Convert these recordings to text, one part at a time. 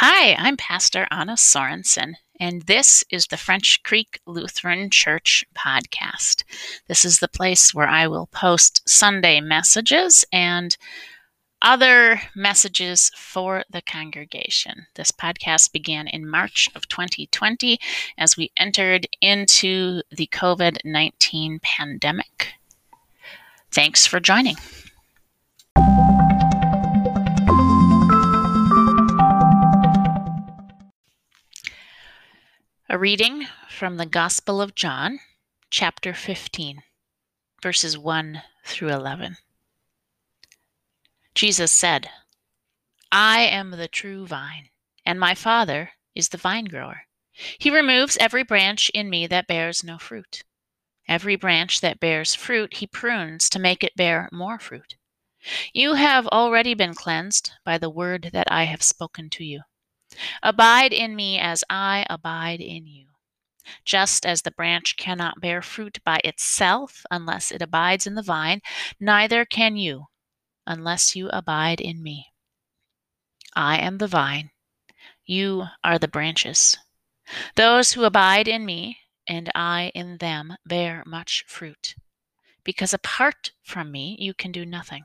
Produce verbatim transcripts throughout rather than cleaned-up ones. Hi, I'm Pastor Anna Sorensen, and this is the French Creek Lutheran Church podcast. This is the place where I will post Sunday messages and other messages for the congregation. This podcast began in March of twenty twenty as we entered into the COVID nineteen pandemic. Thanks for joining. A reading from the Gospel of John, chapter fifteen, verses one through eleven. Jesus said, "I am the true vine, and my Father is the vine-grower. He removes every branch in me that bears no fruit. Every branch that bears fruit he prunes to make it bear more fruit. You have already been cleansed by the word that I have spoken to you. Abide in me as I abide in you. Just as the branch cannot bear fruit by itself unless it abides in the vine, neither can you unless you abide in me. I am the vine, you are the branches. Those who abide in me and I in them bear much fruit, because apart from me you can do nothing.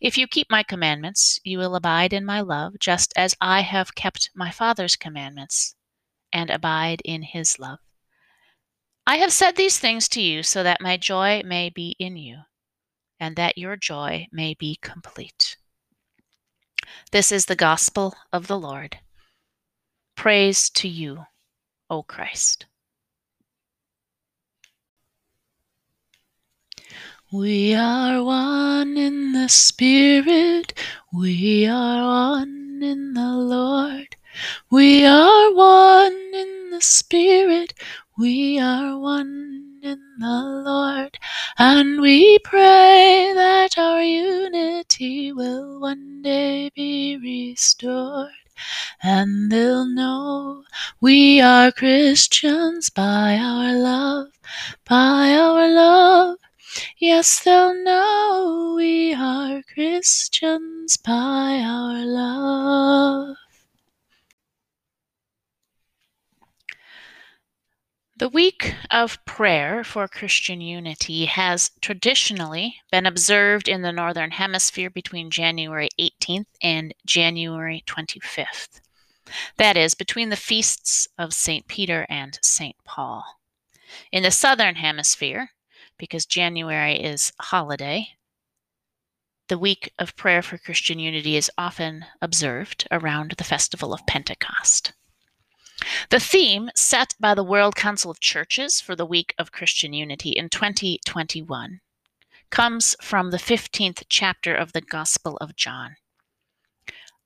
If you keep my commandments, you will abide in my love, just as I have kept my Father's commandments and abide in his love. I have said these things to you so that my joy may be in you and that your joy may be complete." This is the gospel of the Lord. Praise to you, O Christ. We are one in the Spirit, we are one in the Lord. We are one in the Spirit, we are one in the Lord. And we pray that our unity will one day be restored. And they'll know we are Christians by our love, by our love. Yes, they'll know we are Christians by our love. The week of prayer for Christian unity has traditionally been observed in the Northern Hemisphere between January eighteenth and January twenty-fifth. That is, between the feasts of Saint Peter and Saint Paul. In the Southern Hemisphere, because January is holiday, the week of prayer for Christian unity is often observed around the festival of Pentecost. The theme set by the World Council of Churches for the Week of Christian Unity in twenty twenty-one comes from the fifteenth chapter of the Gospel of John.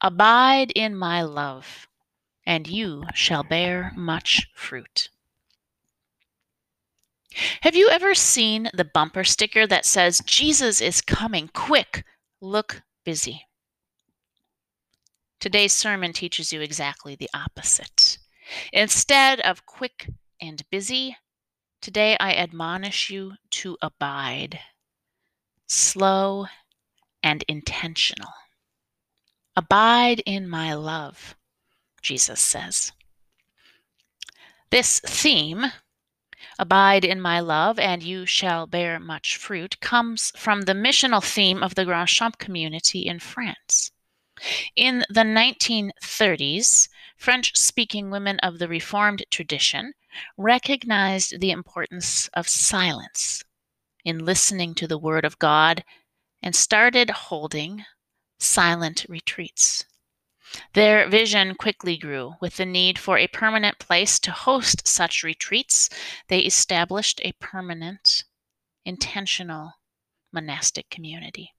"Abide in my love, and you shall bear much fruit." Have you ever seen the bumper sticker that says, "Jesus is coming, quick, look busy"? Today's sermon teaches you exactly the opposite. Instead of quick and busy, today I admonish you to abide, slow and intentional. "Abide in my love," Jesus says. This theme, "Abide in my love, and you shall bear much fruit," comes from the missional theme of the Grandchamp community in France. In the nineteen thirties, French-speaking women of the Reformed tradition recognized the importance of silence in listening to the Word of God and started holding silent retreats. Their vision quickly grew. With the need for a permanent place to host such retreats, they established a permanent, intentional monastic community.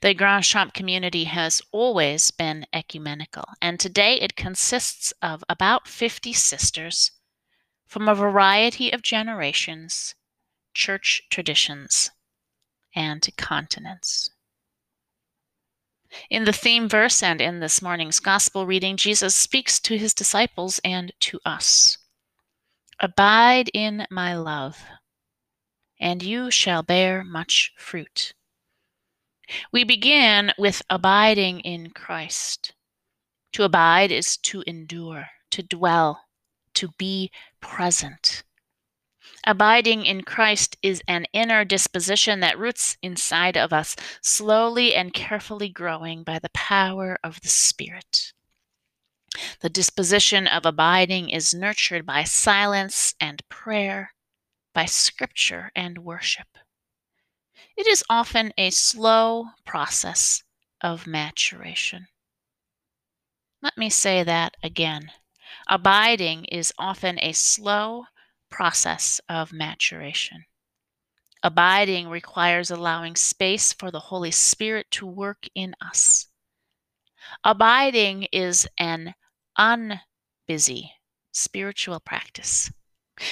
The Grandchamp community has always been ecumenical, and today it consists of about fifty sisters from a variety of generations, church traditions, and continents. In the theme verse and in this morning's gospel reading, Jesus speaks to his disciples and to us. Abide in my love, and you shall bear much fruit. We begin with abiding in Christ. To abide is to endure, to dwell, to be present. Abiding in Christ is an inner disposition that roots inside of us, slowly and carefully growing by the power of the Spirit. The disposition of abiding is nurtured by silence and prayer, by scripture and worship. It is often a slow process of maturation. Let me say that again. Abiding is often a slow process of maturation. Abiding requires allowing space for the Holy Spirit to work in us. Abiding is an unbusy spiritual practice.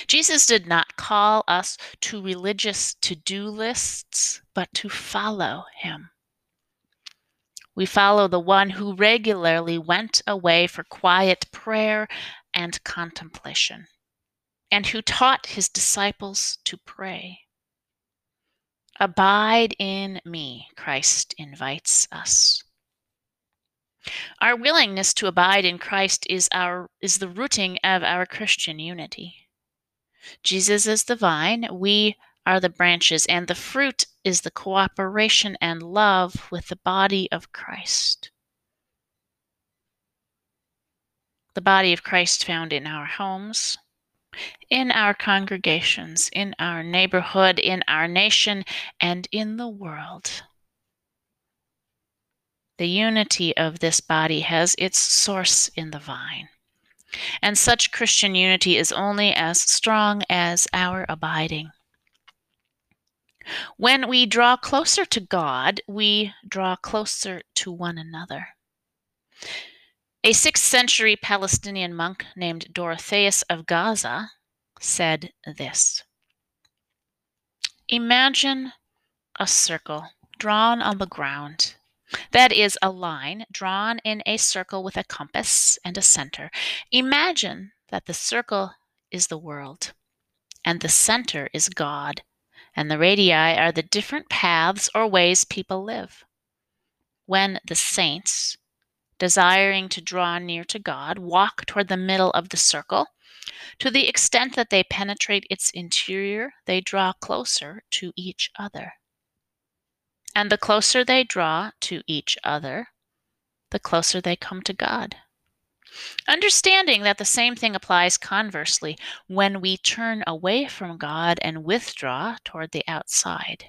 Jesus did not call us to religious to-do lists, but to follow him. We follow the one who regularly went away for quiet prayer and contemplation, and who taught his disciples to pray. Abide in me, Christ invites us. Our willingness to abide in Christ is our is the rooting of our Christian unity. Jesus is the vine, we are the branches, and the fruit is the cooperation and love with the body of Christ. The body of Christ found in our homes, in our congregations, in our neighborhood, in our nation, and in the world. The unity of this body has its source in the vine. And such Christian unity is only as strong as our abiding. When we draw closer to God, we draw closer to one another. A sixth century Palestinian monk named Dorotheus of Gaza said this: imagine a circle drawn on the ground. That is a line drawn in a circle with a compass and a center. Imagine that the circle is the world, and the center is God, and the radii are the different paths or ways people live. When the saints, desiring to draw near to God, walk toward the middle of the circle, to the extent that they penetrate its interior, they draw closer to each other. And the closer they draw to each other, the closer they come to God. Understanding that the same thing applies conversely when we turn away from God and withdraw toward the outside.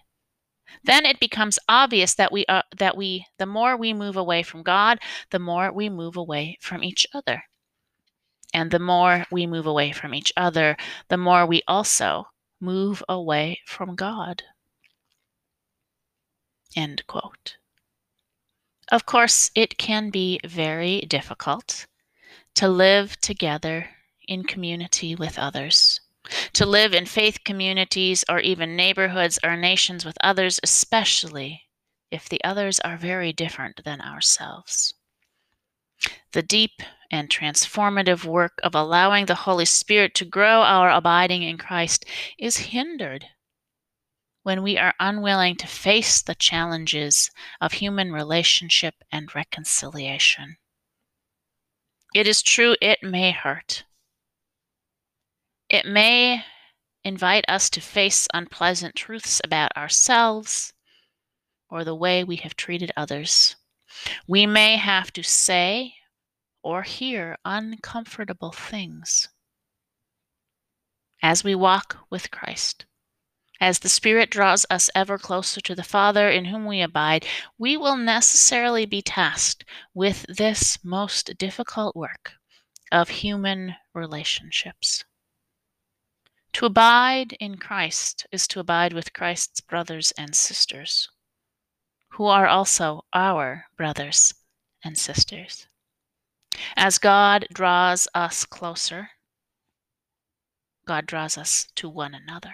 Then it becomes obvious that we are, that we, the more we move away from God, the more we move away from each other. And the more we move away from each other, the more we also move away from God. End quote. Of course, it can be very difficult to live together in community with others, to live in faith communities or even neighborhoods or nations with others, especially if the others are very different than ourselves. The deep and transformative work of allowing the Holy Spirit to grow our abiding in Christ is hindered when we are unwilling to face the challenges of human relationship and reconciliation. It is true, it may hurt. It may invite us to face unpleasant truths about ourselves or the way we have treated others. We may have to say or hear uncomfortable things. As we walk with Christ, as the Spirit draws us ever closer to the Father in whom we abide, we will necessarily be tasked with this most difficult work of human relationships. To abide in Christ is to abide with Christ's brothers and sisters, who are also our brothers and sisters. As God draws us closer, God draws us to one another.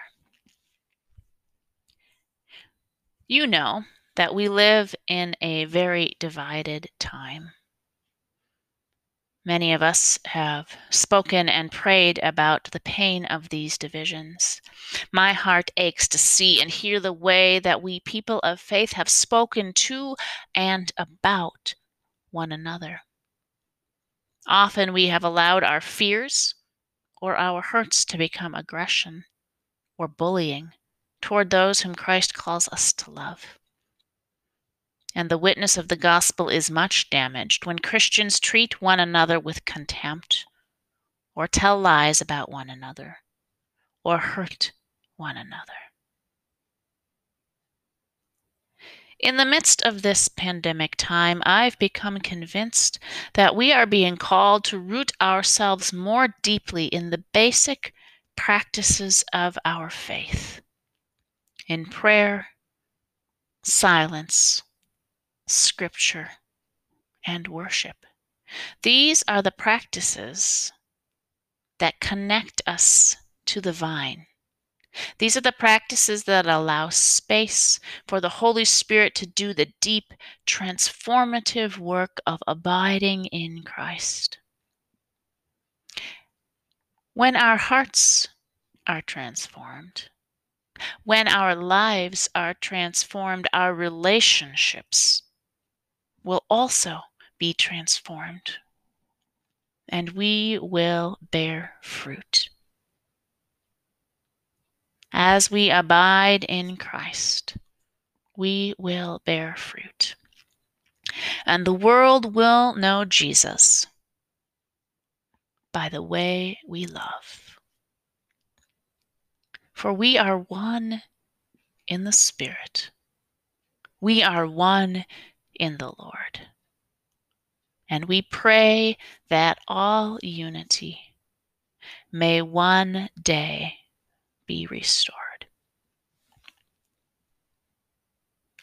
You know that we live in a very divided time. Many of us have spoken and prayed about the pain of these divisions. My heart aches to see and hear the way that we people of faith have spoken to and about one another. Often we have allowed our fears or our hurts to become aggression or bullying toward those whom Christ calls us to love. And the witness of the gospel is much damaged when Christians treat one another with contempt, or tell lies about one another, or hurt one another. In the midst of this pandemic time, I've become convinced that we are being called to root ourselves more deeply in the basic practices of our faith, in prayer, silence, Scripture, and worship. These are the practices that connect us to the vine. These are the practices that allow space for the Holy Spirit to do the deep, transformative work of abiding in Christ. When our hearts are transformed, when our lives are transformed, our relationships will also be transformed, and we will bear fruit. As we abide in Christ, we will bear fruit, and the world will know Jesus by the way we love. For we are one in the Spirit. We are one in the Lord. And we pray that all unity may one day be restored.